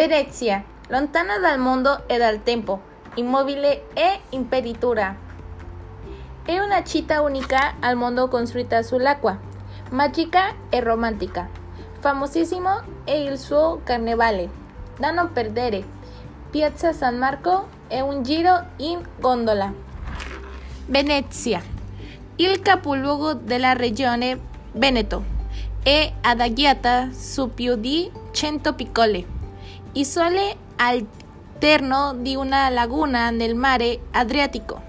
Venezia, lontana dal mondo e dal tempo, immobile e imperitura. È una città unica al mondo costruita sull'acqua, magica e romantica. Famosissimo è il suo carnevale, da non perdere. Piazza San Marco è un giro in gondola. Venezia, il capoluogo della regione Veneto. È adagiata su più di 100 piccole isole all'interno di una laguna nel mare Adriatico.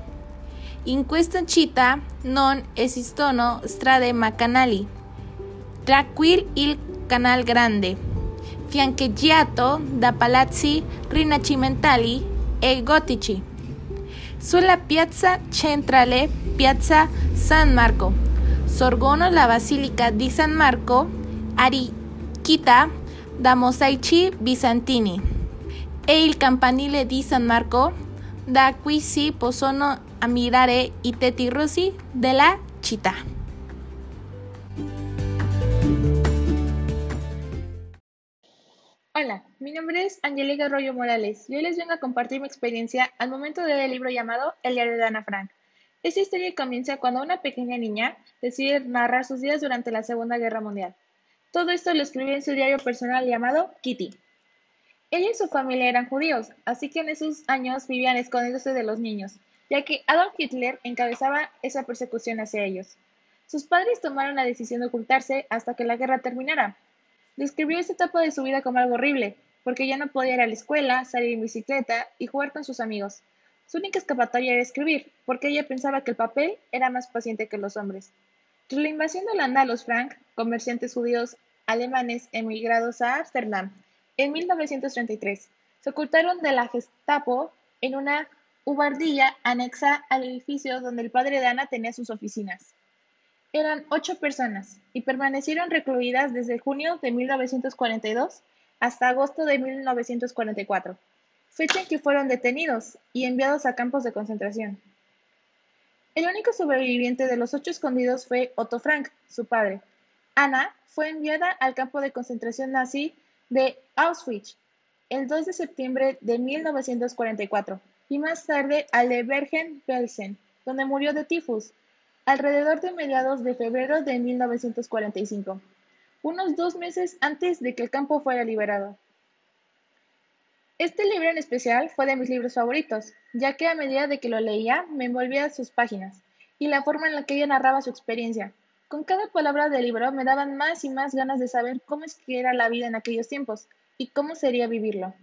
In questa città non esistono strade ma canali, tra cui il Canal Grande, fiancheggiato da palazzi rinascimentali e gotici. Sulla piazza centrale, Piazza San Marco, sorgono la Basilica di San Marco, arricchita da mosaici bizantini, e il campanile di San Marco, da cui si possono ammirare i tetti rossi della città. Hola, mi nombre es Angelica Arroyo Morales y hoy les vengo a compartir mi experiencia al momento de leer el libro llamado El diario de Ana Frank. Esta historia comienza cuando una pequeña niña decide narrar sus días durante la Segunda Guerra Mundial. Todo esto lo escribió en su diario personal llamado Kitty. Ella y su familia eran judíos, así que en esos años vivían escondiéndose de los niños, ya que Adolf Hitler encabezaba esa persecución hacia ellos. Sus padres tomaron la decisión de ocultarse hasta que la guerra terminara. Describió esta etapa de su vida como algo horrible, porque ya no podía ir a la escuela, salir en bicicleta y jugar con sus amigos. Su única escapatoria era escribir, porque ella pensaba que el papel era más paciente que los hombres. Tras la invasión de Holanda, los Frank, comerciantes judíos alemanes emigrados a Amsterdam, en 1933, se ocultaron de la Gestapo en una guardilla anexa al edificio donde el padre de Ana tenía sus oficinas. Eran 8 personas y permanecieron recluidas desde junio de 1942 hasta agosto de 1944. Fecha en que fueron detenidos y enviados a campos de concentración. El único sobreviviente de los 8 escondidos fue Otto Frank, su padre. Ana fue enviada al campo de concentración nazi de Auschwitz el 2 de septiembre de 1944 y más tarde al de Bergen-Belsen, donde murió de tifus, alrededor de mediados de febrero de 1945, unos 2 meses antes de que el campo fuera liberado. Este libro en especial fue de mis libros favoritos, ya que a medida de que lo leía me envolvía en sus páginas y la forma en la que ella narraba su experiencia. Con cada palabra del libro me daban más y más ganas de saber cómo es que era la vida en aquellos tiempos y cómo sería vivirlo.